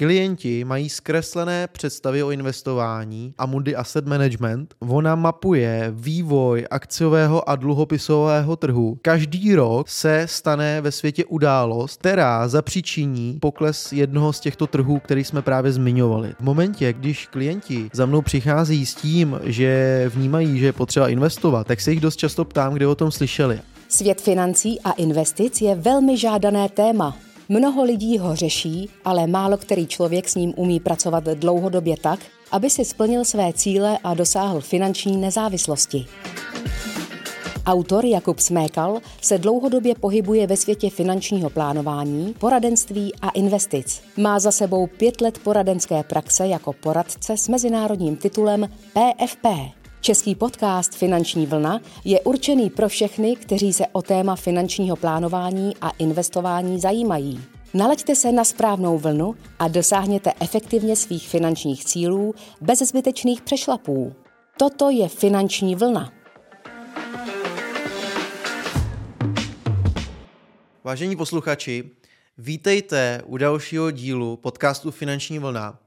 Klienti mají zkreslené představy o investování a Moody Asset Management. Ona mapuje vývoj akciového a dluhopisového trhu. Každý rok se stane ve světě událost, která zapříčiní pokles jednoho z těchto trhů, který jsme právě zmiňovali. V momentě, když klienti za mnou přichází s tím, že vnímají, že je potřeba investovat, tak se jich dost často ptám, kde o tom slyšeli. Svět financí a investic je velmi žádané téma. Mnoho lidí ho řeší, ale málo který člověk s ním umí pracovat dlouhodobě tak, aby si splnil své cíle a dosáhl finanční nezávislosti. Autor Jakub Smékal se dlouhodobě pohybuje ve světě finančního plánování, poradenství a investic. Má za sebou 5 let poradenské praxe jako poradce s mezinárodním titulem PFP. Český podcast Finanční vlna je určený pro všechny, kteří se o téma finančního plánování a investování zajímají. Nalaďte se na správnou vlnu a dosáhněte efektivně svých finančních cílů bez zbytečných přešlapů. Toto je Finanční vlna. Vážení posluchači, vítejte u dalšího dílu podcastu Finanční vlna.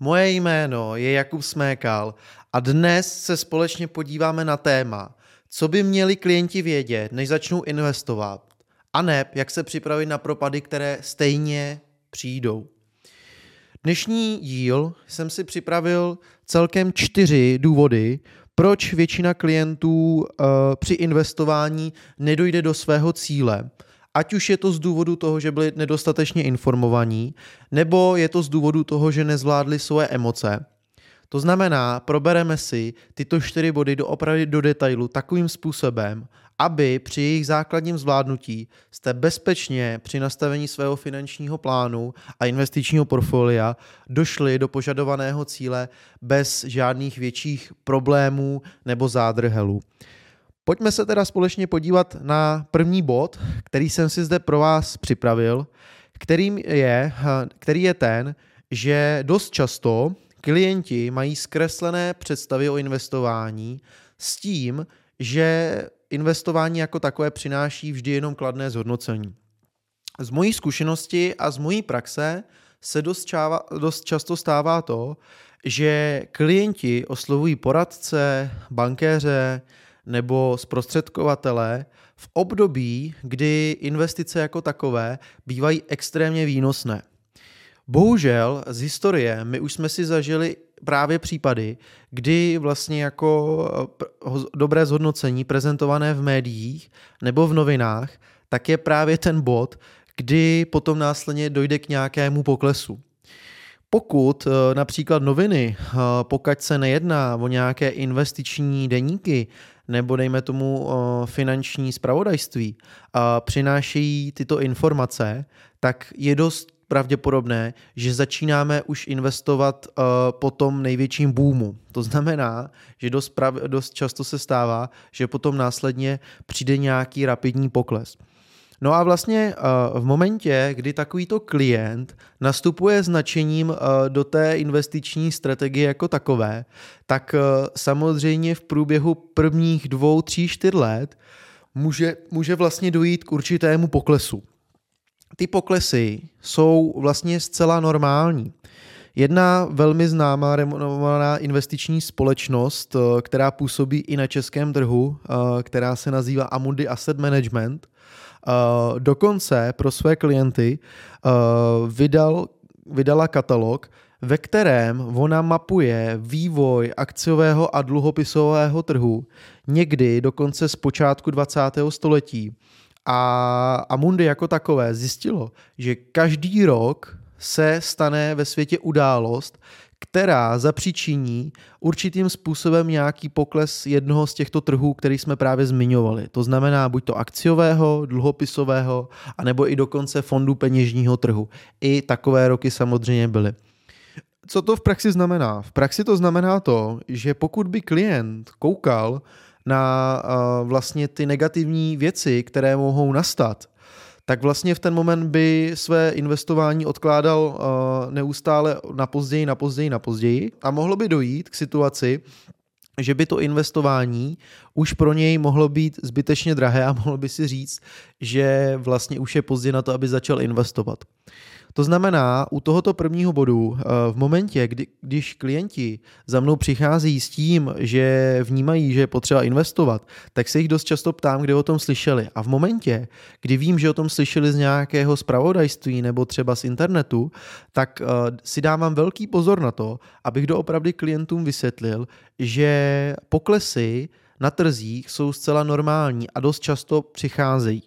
Moje jméno je Jakub Smékal a dnes se společně podíváme na téma, co by měli klienti vědět, než začnou investovat, a neb jak se připravit na propady, které stejně přijdou. Dnešní díl jsem si připravil celkem 4 důvody, proč většina klientů při investování nedojde do svého cíle. Ať už je to z důvodu toho, že byli nedostatečně informovaní, nebo je to z důvodu toho, že nezvládli svoje emoce. To znamená, probereme si tyto 4 body doopravdy do detailu takovým způsobem, aby při jejich základním zvládnutí jste bezpečně při nastavení svého finančního plánu a investičního portfolia došli do požadovaného cíle bez žádných větších problémů nebo zádrhelů. Pojďme se teda společně podívat na první bod, který jsem si zde pro vás připravil, který je ten, že dost často klienti mají zkreslené představy o investování s tím, že investování jako takové přináší vždy jenom kladné zhodnocení. Z mojí zkušenosti a z mojí praxe se dost často stává to, že klienti oslovují poradce, bankéře nebo zprostředkovatele v období, kdy investice jako takové bývají extrémně výnosné. Bohužel z historie my už jsme si zažili právě případy, kdy vlastně jako dobré zhodnocení prezentované v médiích nebo v novinách, tak je právě ten bod, kdy potom následně dojde k nějakému poklesu. Pokud například noviny, pokud se nejedná o nějaké investiční deníky nebo dejme tomu finanční zpravodajství, přinášejí tyto informace, tak je dost pravděpodobné, že začínáme už investovat po tom největším boomu. To znamená, že dost často se stává, že potom následně přijde nějaký rapidní pokles. No a vlastně v momentě, kdy takovýto klient nastupuje značením do té investiční strategie jako takové, tak samozřejmě v průběhu prvních 2, 3, 4 let může vlastně dojít k určitému poklesu. Ty poklesy jsou vlastně zcela normální. Jedna velmi známá renomovaná investiční společnost, která působí i na českém trhu, která se nazývá Amundi Asset Management, dokonce pro své klienty vydala katalog, ve kterém ona mapuje vývoj akciového a dluhopisového trhu někdy dokonce z počátku 20. století. A Amundi jako takové zjistilo, že každý rok se stane ve světě událost, která zapříčiní určitým způsobem nějaký pokles jednoho z těchto trhů, který jsme právě zmiňovali. To znamená buď to akciového, dluhopisového, anebo i dokonce fondu peněžního trhu. I takové roky samozřejmě byly. Co to v praxi znamená? V praxi to znamená to, že pokud by klient koukal na vlastně ty negativní věci, které mohou nastat, tak vlastně v ten moment by své investování odkládal neustále na později a mohlo by dojít k situaci, že by to investování už pro něj mohlo být zbytečně drahé a mohlo by si říct, že vlastně už je pozdě na to, aby začal investovat. To znamená, u tohoto prvního bodu, v momentě, když klienti za mnou přichází s tím, že vnímají, že je potřeba investovat, tak se jich dost často ptám, kde o tom slyšeli. A v momentě, kdy vím, že o tom slyšeli z nějakého zpravodajství nebo třeba z internetu, tak si dávám velký pozor na to, abych doopravdy klientům vysvětlil, že poklesy na trzích jsou zcela normální a dost často přicházejí.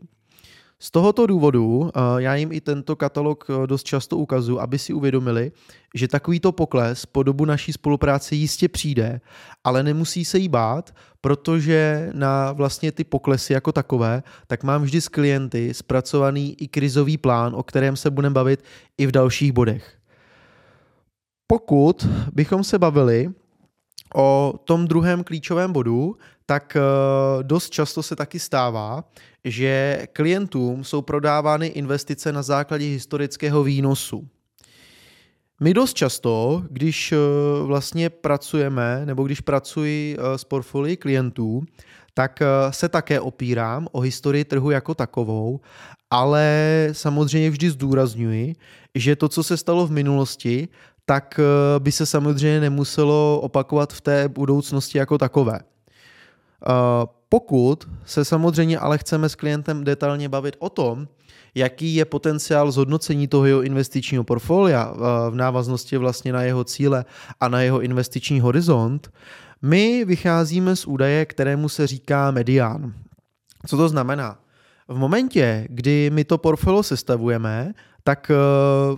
Z tohoto důvodu já jim i tento katalog dost často ukazuju, aby si uvědomili, že takovýto pokles po dobu naší spolupráce jistě přijde, ale nemusí se jí bát, protože na vlastně ty poklesy jako takové, tak mám vždy s klienty zpracovaný i krizový plán, o kterém se budeme bavit i v dalších bodech. Pokud bychom se bavili o tom druhém klíčovém bodu, tak dost často se taky stává, že klientům jsou prodávány investice na základě historického výnosu. My dost často, když vlastně pracujeme, nebo když pracuji s portfolii klientů, tak se také opírám o historii trhu jako takovou, ale samozřejmě vždy zdůrazňuji, že to, co se stalo v minulosti, tak by se samozřejmě nemuselo opakovat v té budoucnosti jako takové. Pokud se samozřejmě ale chceme s klientem detailně bavit o tom, jaký je potenciál zhodnocení toho jeho investičního portfolia v návaznosti vlastně na jeho cíle a na jeho investiční horizont, my vycházíme z údaje, kterému se říká medián. Co to znamená? V momentě, kdy my to portfolio sestavujeme, tak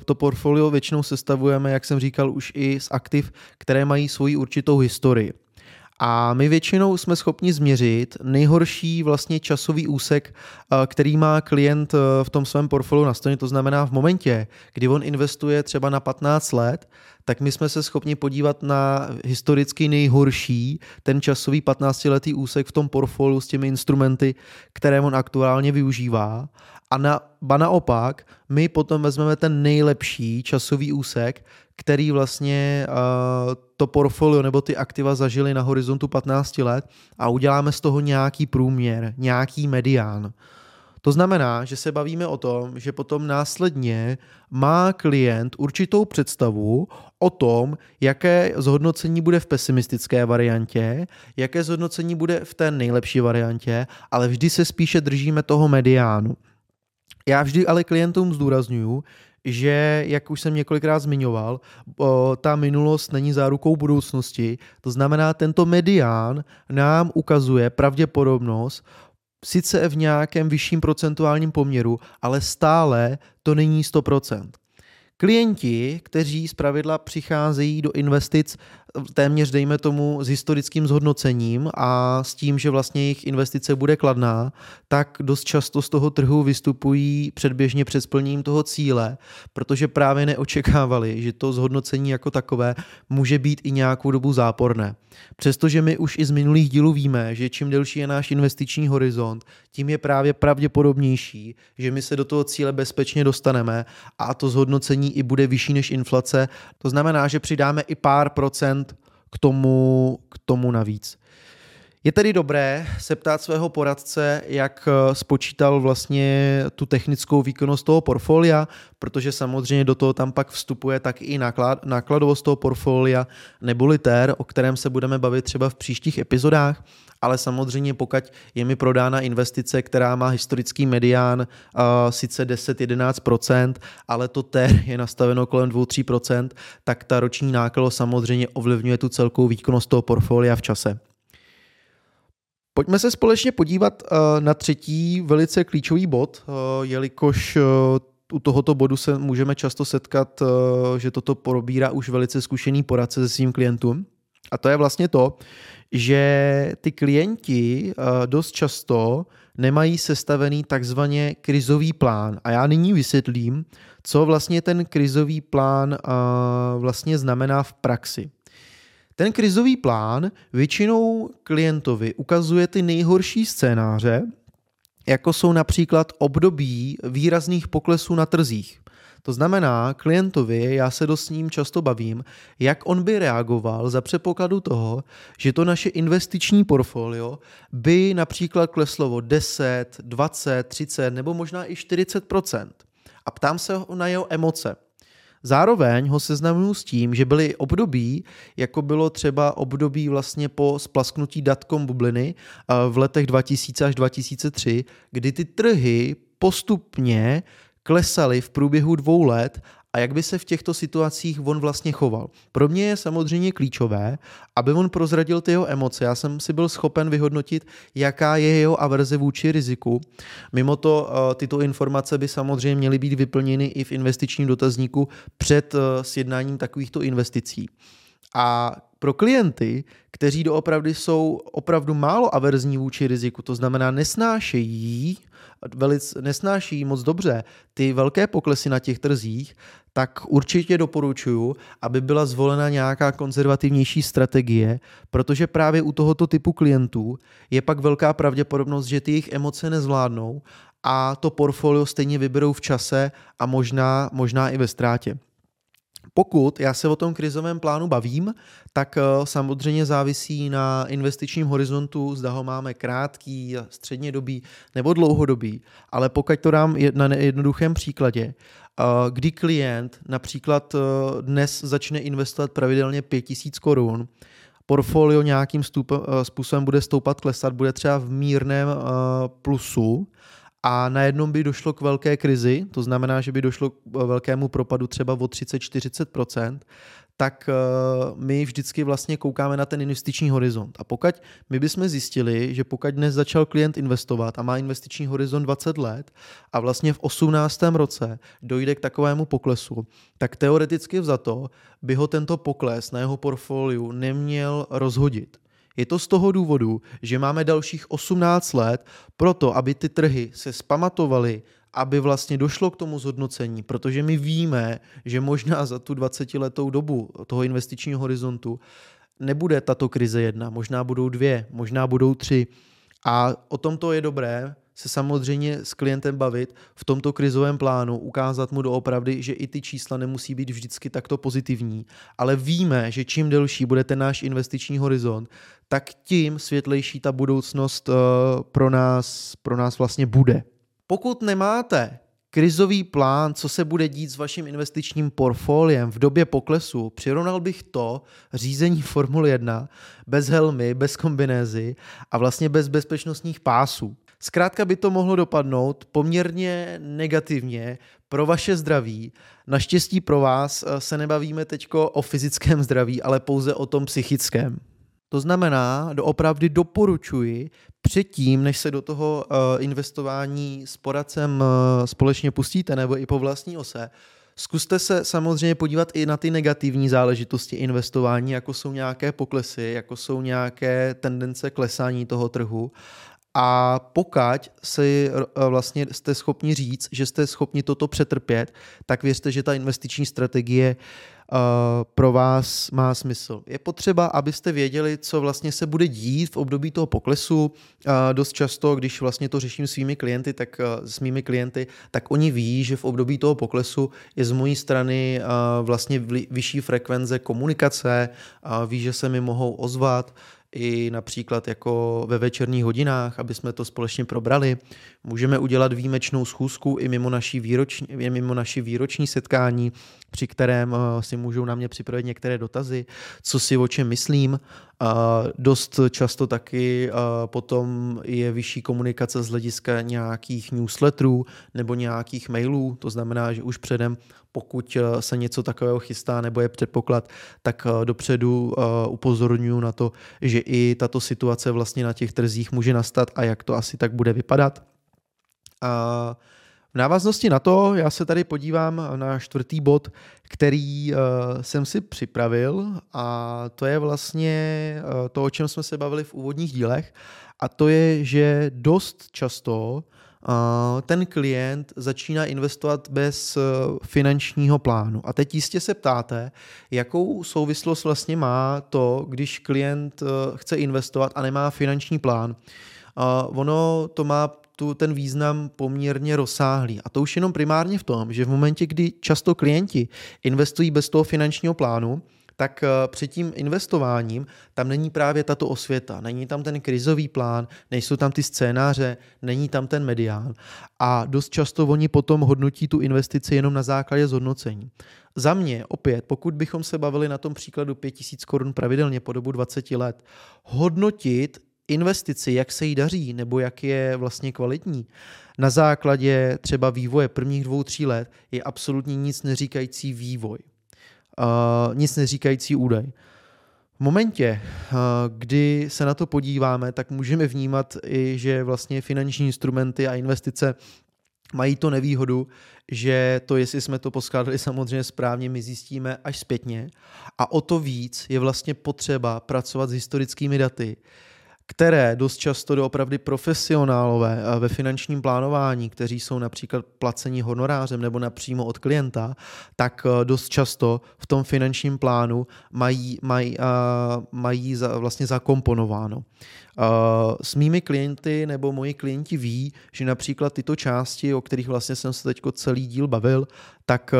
to portfolio většinou sestavujeme, jak jsem říkal, už i z aktiv, které mají svoji určitou historii. A my většinou jsme schopni změřit nejhorší vlastně časový úsek, který má klient v tom svém portfoliu na straně. To znamená v momentě, kdy on investuje třeba na 15 let, tak my jsme se schopni podívat na historicky nejhorší ten časový 15-letý úsek v tom portfoliu s těmi instrumenty, které on aktuálně využívá. A naopak, my potom vezmeme ten nejlepší časový úsek, který vlastně to portfolio nebo ty aktiva zažili na horizontu 15 let a uděláme z toho nějaký průměr, nějaký medián. To znamená, že se bavíme o tom, že potom následně má klient určitou představu o tom, jaké zhodnocení bude v pesimistické variantě, jaké zhodnocení bude v té nejlepší variantě, ale vždy se spíše držíme toho mediánu. Já vždy ale klientům zdůrazňuju, že, jak už jsem několikrát zmiňoval, ta minulost není zárukou budoucnosti, to znamená, tento medián nám ukazuje pravděpodobnost, sice v nějakém vyšším procentuálním poměru, ale stále to není 100%. Klienti, kteří zpravidla přicházejí do investic téměř, dejme tomu, s historickým zhodnocením a s tím, že vlastně jejich investice bude kladná, tak dost často z toho trhu vystupují předběžně před splněním toho cíle, protože právě neočekávali, že to zhodnocení jako takové může být i nějakou dobu záporné. Přestože my už i z minulých dílů víme, že čím delší je náš investiční horizont, tím je právě pravděpodobnější, že my se do toho cíle bezpečně dostaneme a to zhodnocení i bude vyšší než inflace. To znamená, že přidáme i pár procent k tomu navíc. Je tedy dobré se ptát svého poradce, jak spočítal vlastně tu technickou výkonnost toho portfolia, protože samozřejmě do toho tam pak vstupuje tak i nákladovost toho portfolia neboli TER, o kterém se budeme bavit třeba v příštích epizodách, ale samozřejmě pokud je mi prodána investice, která má historický medián sice 10-11%, ale to TER je nastaveno kolem 2-3%, tak ta roční náklad samozřejmě ovlivňuje tu celkovou výkonnost toho portfolia v čase. Pojďme se společně podívat na třetí velice klíčový bod, jelikož u tohoto bodu se můžeme často setkat, že toto probírá už velice zkušený poradce se svým klientům. A to je vlastně to, že ty klienti dost často nemají sestavený takzvaně krizový plán. A já nyní vysvětlím, co vlastně ten krizový plán vlastně znamená v praxi. Ten krizový plán většinou klientovi ukazuje ty nejhorší scénáře, jako jsou například období výrazných poklesů na trzích. To znamená, klientovi, já se dost s ním často bavím, jak on by reagoval za předpokladu toho, že to naše investiční portfolio by například kleslo o 10, 20, 30 nebo možná i 40%. a ptám se ho na jeho emoce. Zároveň ho seznamuju s tím, že byly období, jako bylo třeba období vlastně po splasknutí dotcom bubliny v letech 2000 až 2003, kdy ty trhy postupně klesaly v průběhu 2 let a jak by se v těchto situacích on vlastně choval. Pro mě je samozřejmě klíčové, aby on prozradil ty jeho emoce. Já jsem si byl schopen vyhodnotit, jaká je jeho averze vůči riziku. Mimo to tyto informace by samozřejmě měly být vyplněny i v investičním dotazníku před sjednáním takovýchto investicí. A pro klienty, kteří doopravdy jsou opravdu málo averzní vůči riziku, to znamená nesnášejí moc dobře ty velké poklesy na těch trzích, tak určitě doporučuju, aby byla zvolena nějaká konzervativnější strategie, protože právě u tohoto typu klientů je pak velká pravděpodobnost, že ty jejich emoce nezvládnou a to portfolio stejně vyberou v čase a možná i ve ztrátě. Pokud já se o tom krizovém plánu bavím, tak samozřejmě závisí na investičním horizontu, zda ho máme krátký, střednědobý nebo dlouhodobý, ale pokud to dám na jednoduchém příkladě, kdy klient například dnes začne investovat pravidelně 5 000 korun, portfolio nějakým způsobem bude stoupat, klesat, bude třeba v mírném plusu, a najednou by došlo k velké krizi, to znamená, že by došlo k velkému propadu třeba o 30-40%, tak my vždycky vlastně koukáme na ten investiční horizont. A pokud my bychom zjistili, že pokud dnes začal klient investovat a má investiční horizont 20 let a vlastně v 18. roce dojde k takovému poklesu, tak teoreticky vzato by ho tento pokles na jeho portfoliu neměl rozhodit. Je to z toho důvodu, že máme dalších 18 let pro to, aby ty trhy se zpamatovaly, aby vlastně došlo k tomu zhodnocení, protože my víme, že možná za tu 20letou dobu toho investičního horizontu nebude tato krize 1, možná budou 2, možná budou 3. A o tomto je dobré se samozřejmě s klientem bavit v tomto krizovém plánu, ukázat mu doopravdy, že i ty čísla nemusí být vždycky takto pozitivní, ale víme, že čím delší bude ten náš investiční horizont, tak tím světlejší ta budoucnost pro nás vlastně bude. Pokud nemáte krizový plán, co se bude dít s vaším investičním portfoliem v době poklesu, přirovnal bych to řízení Formule 1 bez helmy, bez kombinézy a vlastně bez bezpečnostních pásů. Zkrátka by to mohlo dopadnout poměrně negativně pro vaše zdraví. Naštěstí pro vás se nebavíme teďko o fyzickém zdraví, ale pouze o tom psychickém. To znamená, doopravdy doporučuji předtím, než se do toho investování s poradcem společně pustíte nebo i po vlastní ose, zkuste se samozřejmě podívat i na ty negativní záležitosti investování, jako jsou nějaké poklesy, jako jsou nějaké tendence klesání toho trhu. A pokud si vlastně jste schopni říct, že jste schopni toto přetrpět, tak věřte, že ta investiční strategie pro vás má smysl. Je potřeba, abyste věděli, co vlastně se bude dít v období toho poklesu. Dost často, když vlastně to řeším s mými klienty, tak oni ví, že v období toho poklesu je z mojí strany vlastně vyšší frekvence komunikace, ví, že se mi mohou ozvat, i například jako ve večerních hodinách, aby jsme to společně probrali. Můžeme udělat výjimečnou schůzku i mimo naši výroční setkání, při kterém si můžou na mě připravit některé dotazy, co si o čem myslím. Dost často taky potom je vyšší komunikace z hlediska nějakých newsletterů nebo nějakých mailů, to znamená, že už předem, pokud se něco takového chystá nebo je předpoklad, tak dopředu upozorňuju na to, že i tato situace vlastně na těch trzích může nastat a jak to asi tak bude vypadat. V návaznosti na to já se tady podívám na 4. bod, který jsem si připravil, a to je vlastně to, o čem jsme se bavili v úvodních dílech, a to je, že dost často ten klient začíná investovat bez finančního plánu. A teď jistě se ptáte, jakou souvislost vlastně má to, když klient chce investovat a nemá finanční plán. Ono to má ten význam poměrně rozsáhlý. A to už jenom primárně v tom, že v momentě, kdy často klienti investují bez toho finančního plánu, tak před tím investováním tam není právě tato osvěta, není tam ten krizový plán, nejsou tam ty scénáře, není tam ten medián a dost často oni potom hodnotí tu investici jenom na základě zhodnocení. Za mě opět, pokud bychom se bavili na tom příkladu 5000 korun pravidelně po dobu 20 let, hodnotit investici, jak se jí daří nebo jak je vlastně kvalitní, na základě třeba vývoje prvních 2-3 let je absolutně nic neříkající vývoj. Nic neříkající údaj. V momentě, kdy se na to podíváme, tak můžeme vnímat i, že vlastně finanční instrumenty a investice mají to nevýhodu, že to, jestli jsme to poskládali samozřejmě správně, my zjistíme až zpětně. A o to víc je vlastně potřeba pracovat s historickými daty, které dost často doopravdy profesionálové ve finančním plánování, kteří jsou například placeni honorářem nebo napřímo od klienta, tak dost často v tom finančním plánu mají vlastně zakomponováno. S mými klienty nebo moji klienti ví, že například tyto části, o kterých vlastně jsem se teď celý díl bavil, tak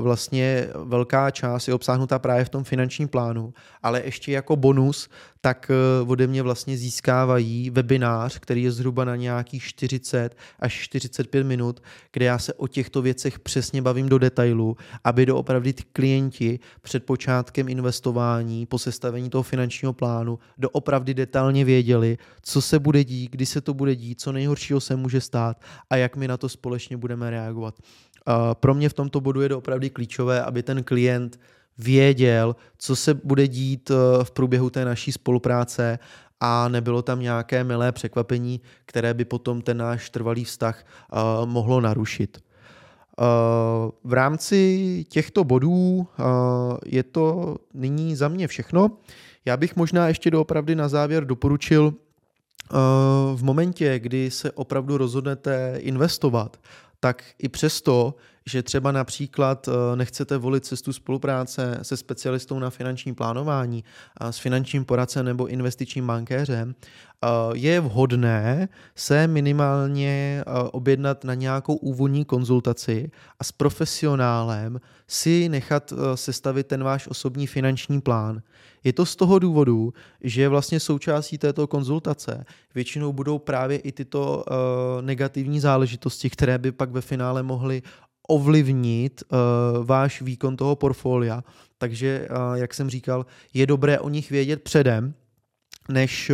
vlastně velká část je obsáhnutá právě v tom finančním plánu, ale ještě jako bonus, tak ode mě vlastně získávají webinář, který je zhruba na nějakých 40 až 45 minut, kde já se o těchto věcech přesně bavím do detailu, aby doopravdy ty klienti před počátkem investování, po sestavení toho finančního plánu, doopravdy detailně věděli, co se bude dít, kdy se to bude dít, co nejhoršího se může stát a jak my na to společně budeme reagovat. Pro mě v tomto bodu je doopravdy klíčové, aby ten klient věděl, co se bude dít v průběhu té naší spolupráce a nebylo tam nějaké milé překvapení, které by potom ten náš trvalý vztah mohlo narušit. V rámci těchto bodů je to nyní za mě všechno. Já bych možná ještě doopravdy na závěr doporučil, v momentě, kdy se opravdu rozhodnete investovat, tak i přesto, že třeba například nechcete volit cestu spolupráce se specialistou na finanční plánování, s finančním poradcem nebo investičním bankéřem, je vhodné se minimálně objednat na nějakou úvodní konzultaci a s profesionálem si nechat sestavit ten váš osobní finanční plán. Je to z toho důvodu, že vlastně součástí této konzultace většinou budou právě i tyto negativní záležitosti, které by pak ve finále mohly ovlivnit váš výkon toho portfolia. Takže, jak jsem říkal, je dobré o nich vědět předem, než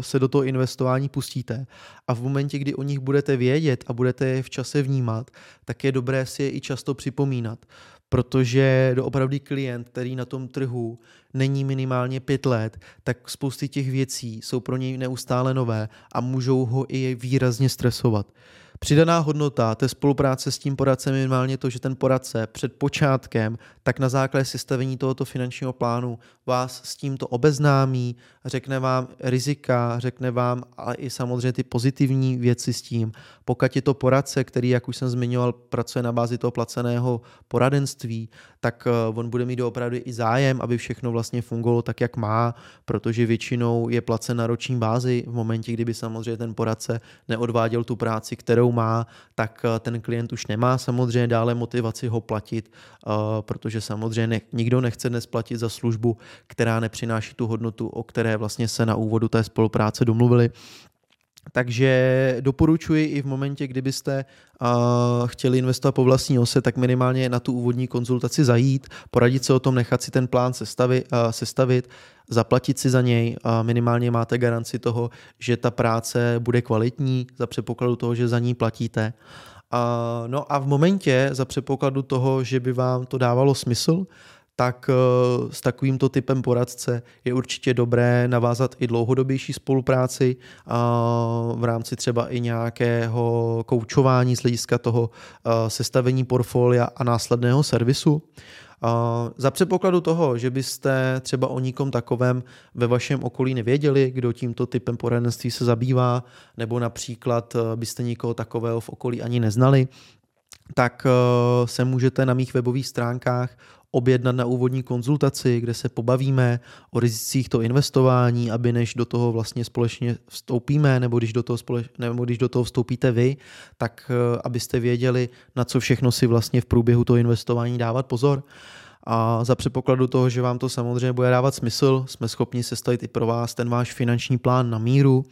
se do toho investování pustíte. A v momentě, kdy o nich budete vědět a budete je v čase vnímat, tak je dobré si je i často připomínat. Protože doopravdy klient, který na tom trhu není minimálně 5 let, tak spousty těch věcí jsou pro něj neustále nové a můžou ho i výrazně stresovat. Přidaná hodnota té spolupráce s tím poradcem je minimálně to, že ten poradce před počátkem, tak na základě sestavení tohoto finančního plánu vás s tímto obeznámí, řekne vám rizika, řekne vám ale i samozřejmě ty pozitivní věci s tím. Pokud je to poradce, který, jak už jsem zmiňoval, pracuje na bázi toho placeného poradenství, tak on bude mít doopravdy i zájem, aby všechno vlastně fungovalo tak, jak má, protože většinou je placen na roční bázi. V momentě, kdyby samozřejmě ten poradce neodváděl tu práci, kterou má, tak ten klient už nemá samozřejmě dále motivaci ho platit, protože samozřejmě nikdo nechce dnes platit za službu, která nepřináší tu hodnotu, o které vlastně se na úvodu té spolupráce domluvili. Takže doporučuji i v momentě, kdybyste chtěli investovat po vlastní ose, tak minimálně na tu úvodní konzultaci zajít, poradit se o tom, nechat si ten plán sestavit, zaplatit si za něj, minimálně máte garanci toho, že ta práce bude kvalitní za předpokladu toho, že za ní platíte. No a v momentě za předpokladu toho, že by vám to dávalo smysl, tak s takovýmto typem poradce je určitě dobré navázat i dlouhodobější spolupráci v rámci třeba i nějakého koučování z hlediska toho sestavení portfolia a následného servisu. Za předpokladu toho, že byste třeba o nikom takovém ve vašem okolí nevěděli, kdo tímto typem poradenství se zabývá, nebo například byste nikoho takového v okolí ani neznali, tak se můžete na mých webových stránkách objednat na úvodní konzultaci, kde se pobavíme o rizicích toho investování, aby než do toho vlastně společně vstoupíme, nebo když do toho vstoupíte vy, tak abyste věděli, na co všechno si vlastně v průběhu toho investování dávat pozor. a za předpokladu toho, že vám to samozřejmě bude dávat smysl, jsme schopni sestavit i pro vás ten váš finanční plán na míru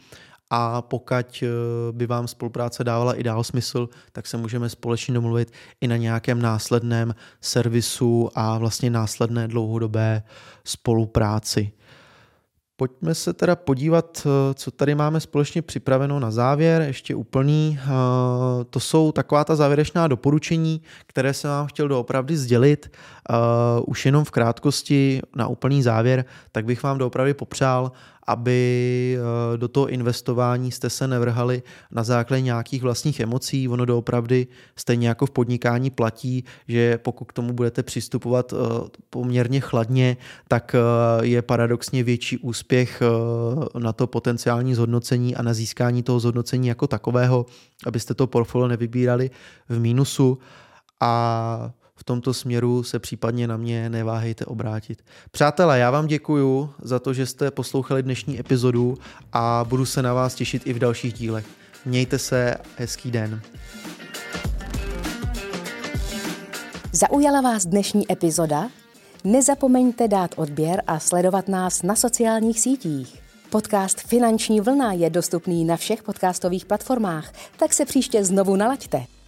a pokud by vám spolupráce dávala i dál smysl, tak se můžeme společně domluvit i na nějakém následném servisu a vlastně následné dlouhodobé spolupráci. Pojďme se teda podívat, co tady máme společně připraveno na závěr, ještě úplný. To jsou taková ta závěrečná doporučení, které jsem vám chtěl doopravdy sdělit. Už jenom v krátkosti na úplný závěr, tak bych vám doopravdy popřál, aby do toho investování jste se nevrhali na základě nějakých vlastních emocí. Ono doopravdy stejně jako v podnikání platí, že pokud k tomu budete přistupovat poměrně chladně, tak je paradoxně větší úspěch na to potenciální zhodnocení a na získání toho zhodnocení jako takového, abyste to portfolio nevybírali v mínusu a v tomto směru se případně na mě neváhejte obrátit. Přátelé, já vám děkuju za to, že jste poslouchali dnešní epizodu a budu se na vás těšit i v dalších dílech. Mějte se, hezký den. Zaujala vás dnešní epizoda? Nezapomeňte dát odběr a sledovat nás na sociálních sítích. Podcast Finanční vlna je dostupný na všech podcastových platformách, tak se příště znovu nalaďte.